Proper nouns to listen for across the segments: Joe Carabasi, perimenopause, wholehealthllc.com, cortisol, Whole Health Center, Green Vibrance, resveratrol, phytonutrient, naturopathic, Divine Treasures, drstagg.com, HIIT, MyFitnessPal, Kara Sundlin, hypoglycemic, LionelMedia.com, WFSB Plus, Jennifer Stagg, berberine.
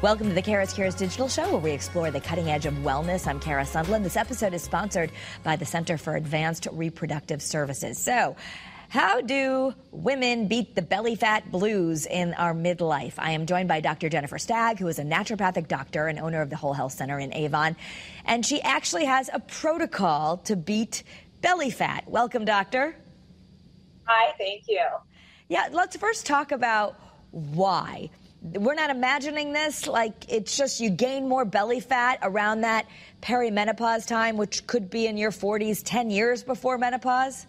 Welcome to the Kara's Cures Digital Show, where we explore the cutting edge of wellness. I'm Kara Sundlin. This episode is sponsored by the Center for Advanced Reproductive Services. So, how do women beat the belly fat blues in our midlife? I am joined by Dr. Jennifer Stagg, who is a naturopathic doctor and owner of the Whole Health Center in Avon. And she actually has a protocol to beat belly fat. Welcome, doctor. Hi, thank you. Yeah, let's first talk about why. We're not imagining this. Like, it's just you gain more belly fat around that perimenopause time, which could be in your 40s, 10 years before menopause.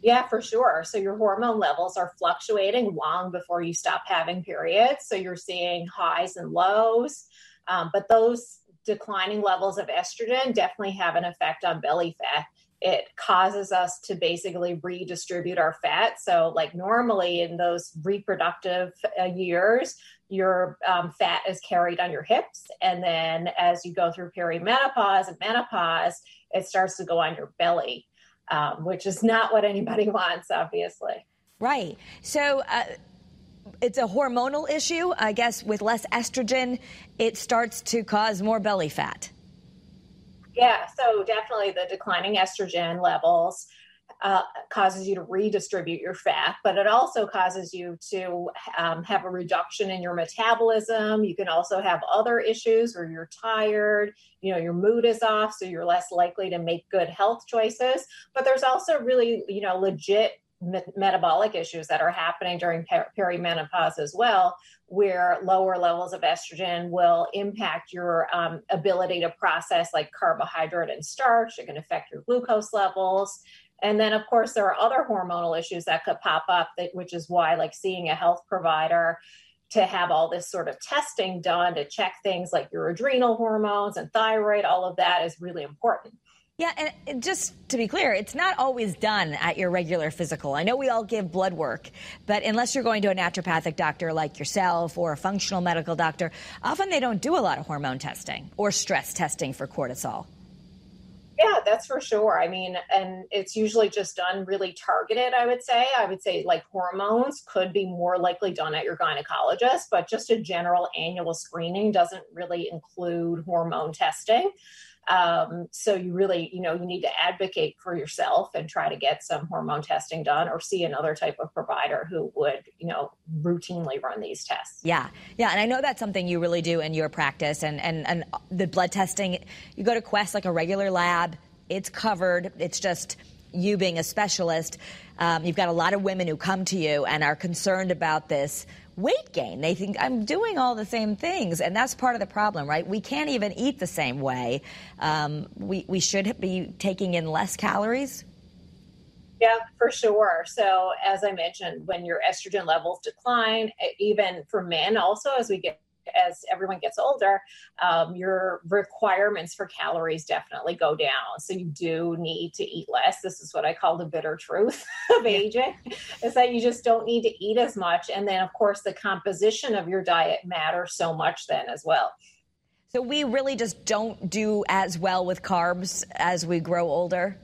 Yeah, for sure. So your hormone levels are fluctuating long before you stop having periods. So you're seeing highs and lows, but those declining levels of estrogen definitely have an effect on belly fat. It causes us to basically redistribute our fat. So like normally in those reproductive years, your fat is carried on your hips. And then as you go through perimenopause and menopause, it starts to go on your belly. Which is not what anybody wants, obviously. Right. So it's a hormonal issue, I guess. With less estrogen, it starts to cause more belly fat. Yeah, so definitely the declining estrogen levels causes you to redistribute your fat, but it also causes you to have a reduction in your metabolism. You can also have other issues where you're tired, you know, your mood is off, so you're less likely to make good health choices. But there's also really, you know, legit metabolic issues that are happening during perimenopause as well, where lower levels of estrogen will impact your ability to process like carbohydrate and starch. It can affect your glucose levels. And then, of course, there are other hormonal issues that could pop up, which is why like seeing a health provider to have all this sort of testing done to check things like your adrenal hormones and thyroid, all of that is really important. Yeah, and just to be clear, it's not always done at your regular physical. I know we all give blood work, but unless you're going to a naturopathic doctor like yourself or a functional medical doctor, often they don't do a lot of hormone testing or stress testing for cortisol. Yeah, that's for sure. I mean, and it's usually just done really targeted, I would say. I would say like hormones could be more likely done at your gynecologist, but just a general annual screening doesn't really include hormone testing. So you really, you know, you need to advocate for yourself and try to get some hormone testing done or see another type of provider who would, you know, routinely run these tests. Yeah. Yeah. And I know that's something you really do in your practice, and the blood testing, you go to Quest, like a regular lab, it's covered. It's just you being a specialist. You've got a lot of women who come to you and are concerned about this weight gain. They think, I'm doing all the same things. And that's part of the problem, right? We can't even eat the same way. We should be taking in less calories. Yeah, for sure. So as I mentioned, when your estrogen levels decline, even for men also, as everyone gets older, your requirements for calories definitely go down. So you do need to eat less. This is what I call the bitter truth of aging, is that you just don't need to eat as much. And then, of course, the composition of your diet matters so much then as well. So we really just don't do as well with carbs as we grow older?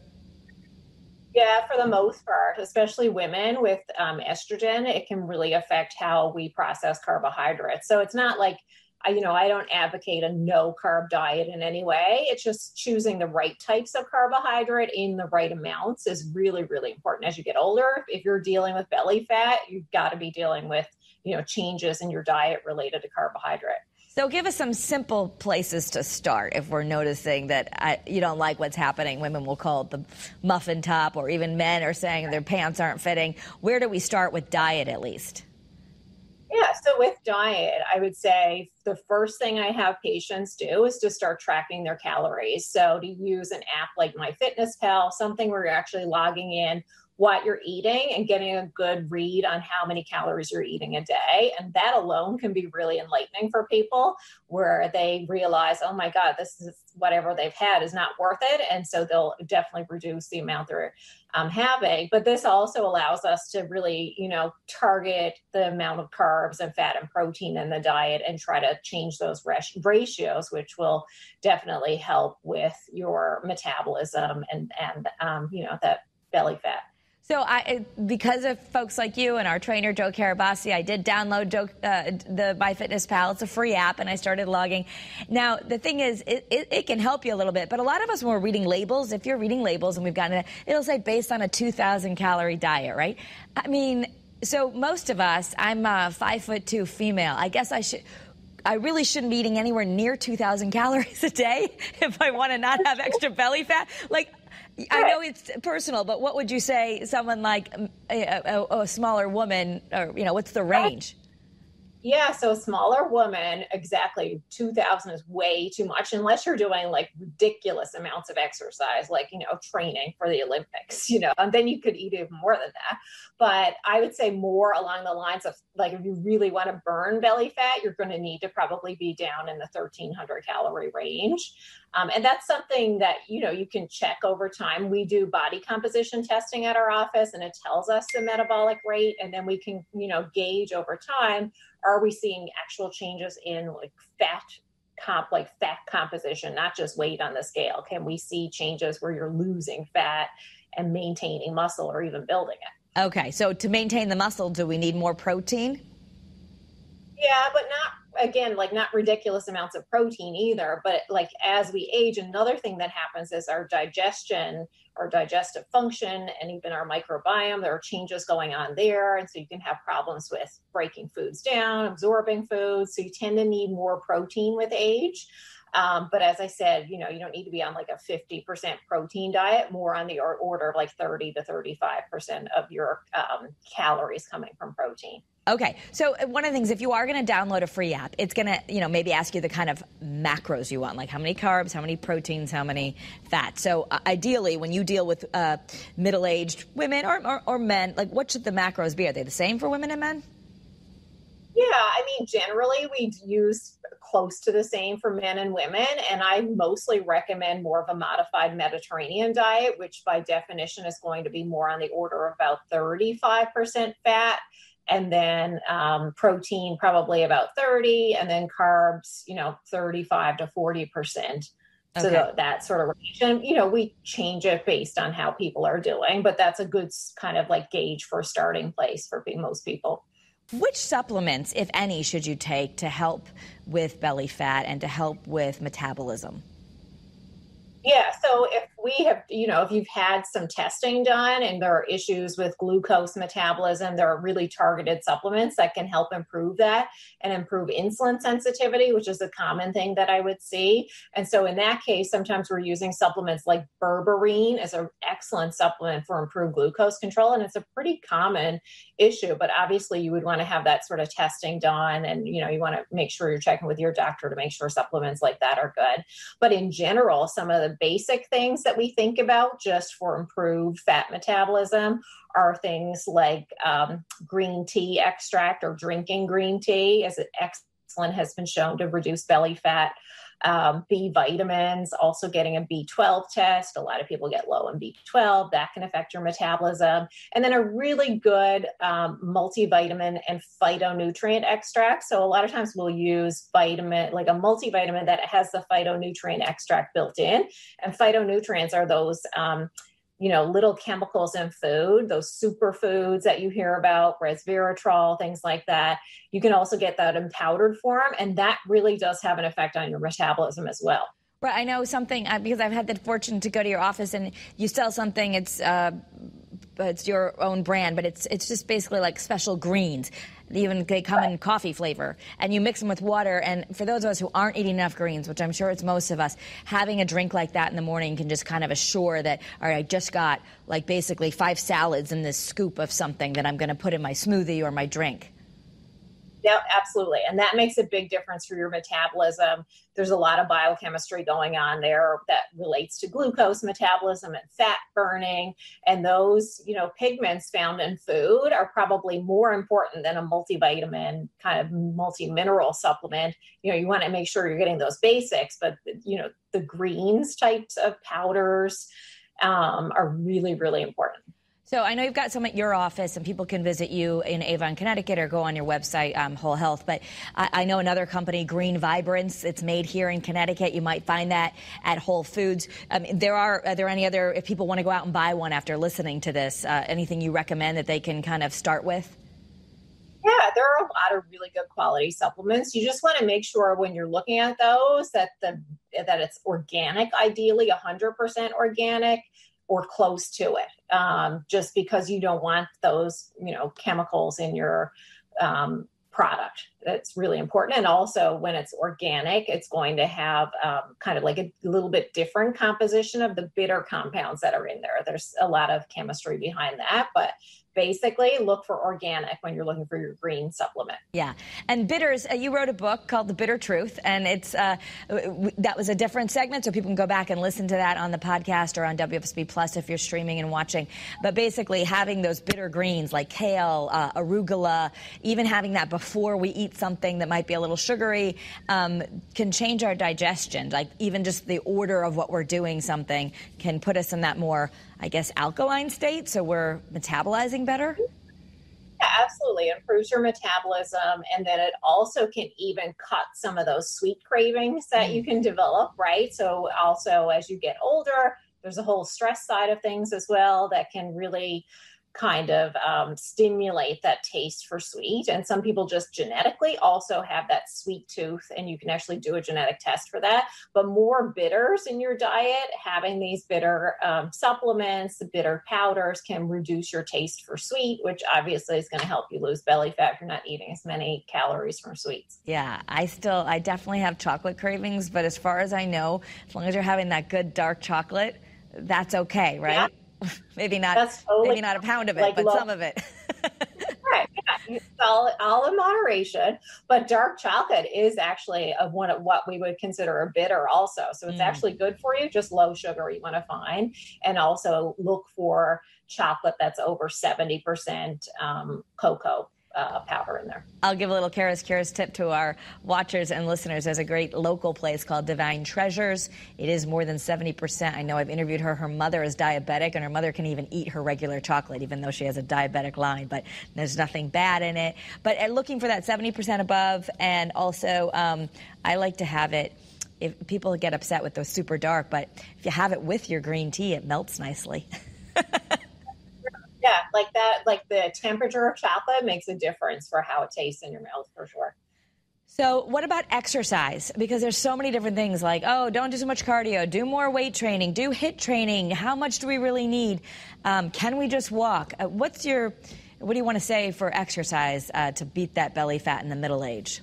Yeah, for the most part, especially women with estrogen, it can really affect how we process carbohydrates. So it's not like, you know, I don't advocate a no carb diet in any way. It's just choosing the right types of carbohydrate in the right amounts is really, really important. As you get older, if you're dealing with belly fat, you've got to be dealing with, you know, changes in your diet related to carbohydrate. So give us some simple places to start if we're noticing that you don't like what's happening. Women will call it the muffin top, or even men are saying their pants aren't fitting. Where do we start with diet at least? Yeah, so with diet, I would say the first thing I have patients do is to start tracking their calories. So to use an app like MyFitnessPal, something where you're actually logging in what you're eating and getting a good read on how many calories you're eating a day. And that alone can be really enlightening for people, where they realize, oh my God, this is whatever they've had is not worth it. And so they'll definitely reduce the amount they're having. But this also allows us to really, you know, target the amount of carbs and fat and protein in the diet and try to change those ratios, which will definitely help with your metabolism and you know, that belly fat. So because of folks like you and our trainer, Joe Carabasi, I did download the MyFitnessPal. It's a free app, and I started logging. Now, the thing is, it can help you a little bit, but a lot of us, when we're reading labels, if you're reading labels and we've gotten it, it'll say based on a 2,000-calorie diet, right? I mean, so most of us, I'm a 5'2" female. I guess I really shouldn't be eating anywhere near 2,000 calories a day if I want to not have extra belly fat. Like, I know it's personal, but what would you say someone like a smaller woman, or, you know, what's the range? Yeah, so a smaller woman, exactly, 2,000 is way too much, unless you're doing like ridiculous amounts of exercise, like, you know, training for the Olympics, you know, and then you could eat even more than that. But I would say more along the lines of, like, if you really want to burn belly fat, you're going to need to probably be down in the 1,300 calorie range. And that's something that, you know, you can check over time. We do body composition testing at our office, and it tells us the metabolic rate. And then we can, you know, gauge over time, are we seeing actual changes in like fat composition, not just weight on the scale? Can we see changes where you're losing fat and maintaining muscle or even building it? Okay. So to maintain the muscle, do we need more protein? Yeah, but not ridiculous amounts of protein either, but like as we age, another thing that happens is our digestion, our digestive function, and even our microbiome, there are changes going on there. And so you can have problems with breaking foods down, absorbing foods. So you tend to need more protein with age. But as I said, you know, you don't need to be on like a 50% protein diet, more on the order of like 30 to 35% of your calories coming from protein. Okay. So one of the things, if you are going to download a free app, it's going to, you know, maybe ask you the kind of macros you want, like how many carbs, how many proteins, how many fats. So ideally, when you deal with middle-aged women or men, like what should the macros be? Are they the same for women and men? Yeah, I mean, generally we use close to the same for men and women, and I mostly recommend more of a modified Mediterranean diet, which by definition is going to be more on the order of about 35% fat, and then protein probably about 30, and then carbs, you know, 35 to 40%. Okay. So that sort of range, and, you know, we change it based on how people are doing, but that's a good kind of like gauge for starting place for most people. Which supplements, if any, should you take to help with belly fat and to help with metabolism? Yeah, so if we have, you know, if you've had some testing done and there are issues with glucose metabolism, there are really targeted supplements that can help improve that and improve insulin sensitivity, which is a common thing that I would see. And so in that case, sometimes we're using supplements like berberine as an excellent supplement for improved glucose control. And it's a pretty common issue, but obviously you would want to have that sort of testing done. And, you know, you want to make sure you're checking with your doctor to make sure supplements like that are good. But in general, some of the basic things that we think about just for improved fat metabolism are things like green tea extract, or drinking green tea as an excellent has been shown to reduce belly fat. B vitamins, also getting a B12 test. A lot of people get low in B12. That can affect your metabolism. And then a really good multivitamin and phytonutrient extract. So a lot of times we'll use like a multivitamin that has the phytonutrient extract built in. And phytonutrients are those you know, little chemicals in food, those superfoods that you hear about, resveratrol, things like that. You can also get that in powdered form, and that really does have an effect on your metabolism as well. Right. I know something, because I've had the fortune to go to your office and you sell something, it's your own brand, but it's just basically like special greens. Even they come in coffee flavor, and you mix them with water. And for those of us who aren't eating enough greens, which I'm sure it's most of us, having a drink like that in the morning can just kind of assure that, all right, I just got like basically 5 salads in this scoop of something that I'm going to put in my smoothie or my drink. Yeah, absolutely. And that makes a big difference for your metabolism. There's a lot of biochemistry going on there that relates to glucose metabolism and fat burning. And those, you know, pigments found in food are probably more important than a multivitamin, kind of multi-mineral supplement. You know, you want to make sure you're getting those basics, but, you know, the greens types of powders are really, really important. So I know you've got some at your office, and people can visit you in Avon, Connecticut, or go on your website, Whole Health. But I know another company, Green Vibrance. It's made here in Connecticut. You might find that at Whole Foods. Are there any other, if people want to go out and buy one after listening to this, anything you recommend that they can kind of start with? Yeah, there are a lot of really good quality supplements. You just want to make sure when you're looking at those that it's organic, ideally 100% organic or close to it, just because you don't want those, chemicals in your product. That's really important. And also when it's organic, it's going to have kind of like a little bit different composition of the bitter compounds that are in there. There's a lot of chemistry behind that, but basically look for organic when you're looking for your green supplement. Yeah. And bitters, you wrote a book called The Bitter Truth, and it's that was a different segment, so people can go back and listen to that on the podcast or on WFSB Plus if you're streaming and watching. But basically having those bitter greens like kale, arugula, even having that before we eat something that might be a little sugary, can change our digestion. Like even just the order of what we're doing something can put us in that more, alkaline state, so we're metabolizing better? Yeah, absolutely. It improves your metabolism, and then it also can even cut some of those sweet cravings that you can develop, right? So also as you get older, there's a whole stress side of things as well that can really kind of stimulate that taste for sweet. And some people just genetically also have that sweet tooth, and you can actually do a genetic test for that. But more bitters in your diet, having these bitter supplements, the bitter powders can reduce your taste for sweet, which obviously is going to help you lose belly fat if you're not eating as many calories from sweets. Yeah, I definitely have chocolate cravings, but as far as I know, as long as you're having that good dark chocolate, that's okay, right? Yeah. Maybe not a pound of it, but some of it. Right. Yeah. All in moderation. But dark chocolate is actually one of what we would consider a bitter also. So it's actually good for you, just low sugar you want to find. And also look for chocolate that's over 70% cocoa powder in there. I'll give a little Kara's Cures tip to our watchers and listeners. There's a great local place called Divine Treasures. It is more than 70%. I know I've interviewed her. Her mother is diabetic, and her mother can even eat her regular chocolate, even though she has a diabetic line, but there's nothing bad in it. But looking for that 70% above, and also I like to have it, if people get upset with those super dark, but if you have it with your green tea, it melts nicely. Yeah, like that, like the temperature of chocolate makes a difference for how it tastes in your mouth for sure. So what about exercise? Because there's so many different things like, don't do so much cardio, do more weight training, do HIIT training. How much do we really need? Can we just walk? What do you want to say for exercise to beat that belly fat in the middle age?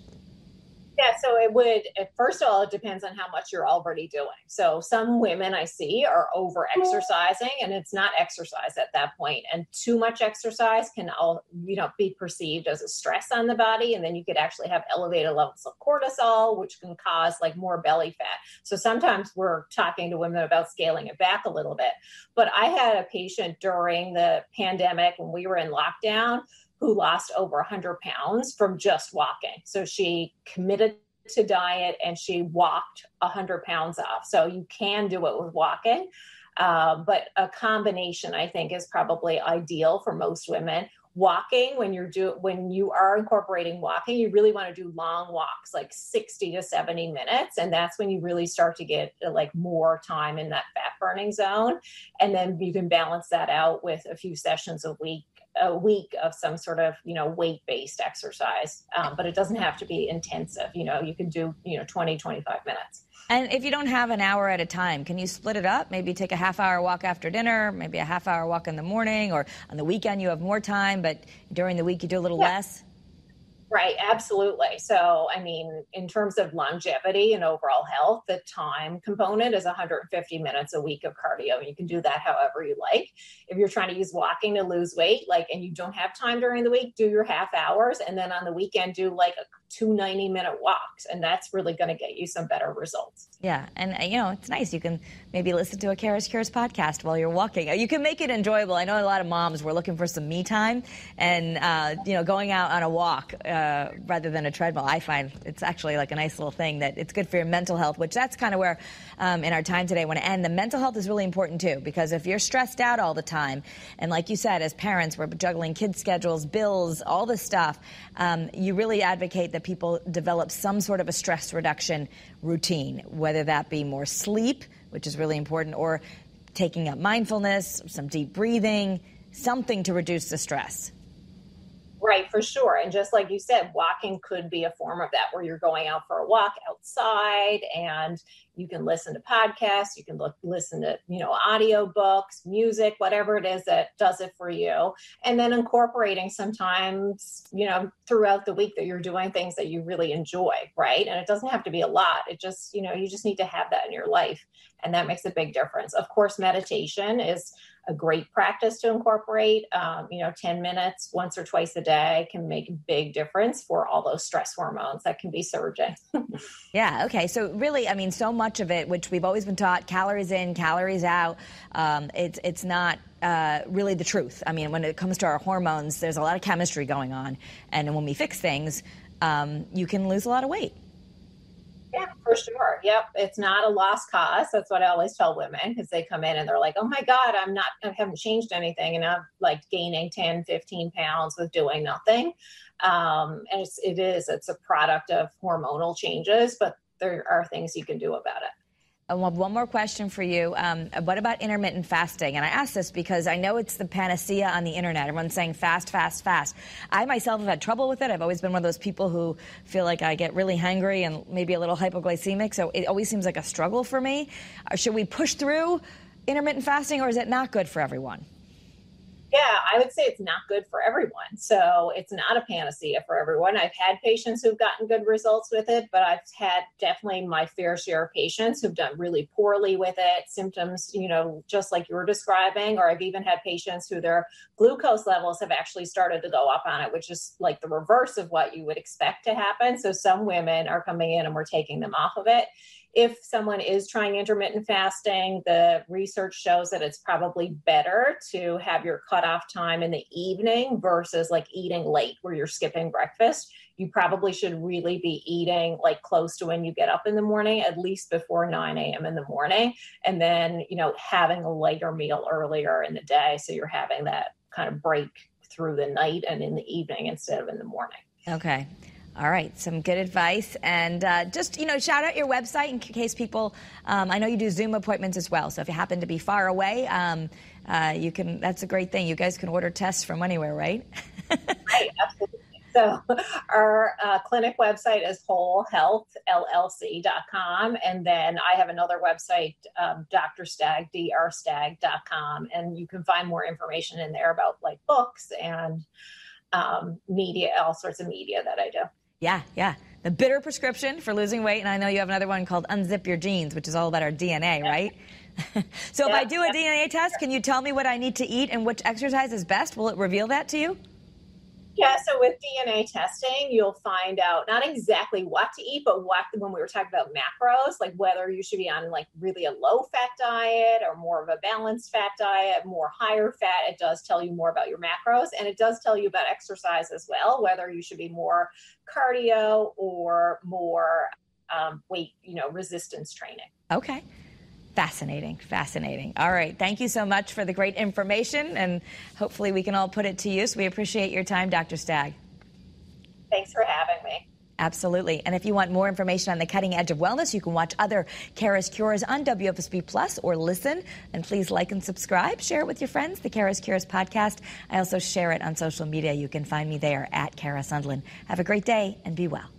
Yeah, so first of all, it depends on how much you're already doing. So some women I see are over-exercising, and it's not exercise at that point. And too much exercise can be perceived as a stress on the body. And then you could actually have elevated levels of cortisol, which can cause more belly fat. So sometimes we're talking to women about scaling it back a little bit. But I had a patient during the pandemic when we were in lockdown who lost over 100 pounds from just walking. So she committed to diet and she walked 100 pounds off. So you can do it with walking, but a combination I think is probably ideal for most women. Walking, when you are incorporating walking, you really want to do long walks, 60 to 70 minutes. And that's when you really start to get more time in that fat burning zone. And then you can balance that out with a few sessions a week of some sort of, weight-based exercise. But it doesn't have to be intensive. You can do, 20, 25 minutes. And if you don't have an hour at a time, can you split it up? Maybe take a half-hour walk after dinner, maybe a half-hour walk in the morning, or on the weekend you have more time, but during the week you do a little less? Right. Absolutely. So, in terms of longevity and overall health, the time component is 150 minutes a week of cardio. You can do that however you like. If you're trying to use walking to lose weight, and you don't have time during the week, do your half hours. And then on the weekend, do two 90-minute walks. And that's really going to get you some better results. Yeah. And it's nice. You can maybe listen to a Kara's Cures podcast while you're walking. You can make it enjoyable. I know a lot of moms were looking for some me time and, going out on a walk rather than a treadmill. I find it's actually like a nice little thing that it's good for your mental health, which that's kind of where in our time today I want to end. The mental health is really important too, because if you're stressed out all the time, and like you said, as parents, we're juggling kids' schedules, bills, all this stuff, you really advocate that people develop some sort of a stress reduction routine, whether that be more sleep, which is really important, or taking up mindfulness, some deep breathing, something to reduce the stress. Right, for sure. And just like you said, walking could be a form of that, where you're going out for a walk outside and you can listen to podcasts, you can listen to, audiobooks, music, whatever it is that does it for you. And then incorporating sometimes, throughout the week that you're doing things that you really enjoy, right? And it doesn't have to be a lot. It just, you just need to have that in your life. And that makes a big difference. Of course, meditation is a great practice to incorporate. 10 minutes once or twice a day can make a big difference for all those stress hormones that can be surging. Yeah. Okay. So really, so much of it, which we've always been taught, calories in, calories out. It's not really the truth. When it comes to our hormones, there's a lot of chemistry going on. And when we fix things, you can lose a lot of weight. Yeah, for sure. Yep. It's not a lost cause. That's what I always tell women, because they come in and they're like, oh my God, I haven't changed anything. And I'm like gaining 10, 15 pounds with doing nothing. And it's a product of hormonal changes, but there are things you can do about it. I have one more question for you. What about intermittent fasting? And I ask this because I know it's the panacea on the internet. Everyone's saying fast, fast, fast. I myself have had trouble with it. I've always been one of those people who feel like I get really hungry and maybe a little hypoglycemic. So it always seems like a struggle for me. Should we push through intermittent fasting, or is it not good for everyone? Yeah, I would say it's not good for everyone. So it's not a panacea for everyone. I've had patients who've gotten good results with it, but I've had definitely my fair share of patients who've done really poorly with it. Symptoms, just like you were describing, or I've even had patients who their glucose levels have actually started to go up on it, which is like the reverse of what you would expect to happen. So some women are coming in and we're taking them off of it. If someone is trying intermittent fasting, the research shows that it's probably better to have your cutoff time in the evening versus like eating late where you're skipping breakfast. You probably should really be eating like close to when you get up in the morning, at least before 9 a.m. in the morning. And then, having a lighter meal earlier in the day. So you're having that kind of break through the night and in the evening instead of in the morning. Okay. All right, some good advice. And shout out your website in case people, I know you do Zoom appointments as well. So if you happen to be far away, that's a great thing. You guys can order tests from anywhere, right? Right, absolutely. So our clinic website is wholehealthllc.com. And then I have another website, Dr. Stagg, drstagg.com. And you can find more information in there about like books and media, all sorts of media that I do. Yeah, yeah. The Bitter Prescription for Losing Weight. And I know you have another one called Unzip Your Genes, which is all about our DNA, right? So if I do a DNA test, can you tell me what I need to eat and which exercise is best? Will it reveal that to you? Yeah, so with DNA testing, you'll find out not exactly what to eat, but when we were talking about macros, like whether you should be on like really a low-fat diet or more of a balanced fat diet, more higher fat. It does tell you more about your macros, and it does tell you about exercise as well, whether you should be more cardio or more weight, resistance training. Okay. Fascinating. All right. Thank you so much for the great information, and hopefully we can all put it to use. We appreciate your time, Dr. Stagg. Thanks for having me. Absolutely. And if you want more information on the cutting edge of wellness, you can watch other Kara's Cures on WFSB Plus or listen. And please like and subscribe. Share it with your friends, the Kara's Cures podcast. I also share it on social media. You can find me there at Kara Sundlin. Have a great day and be well.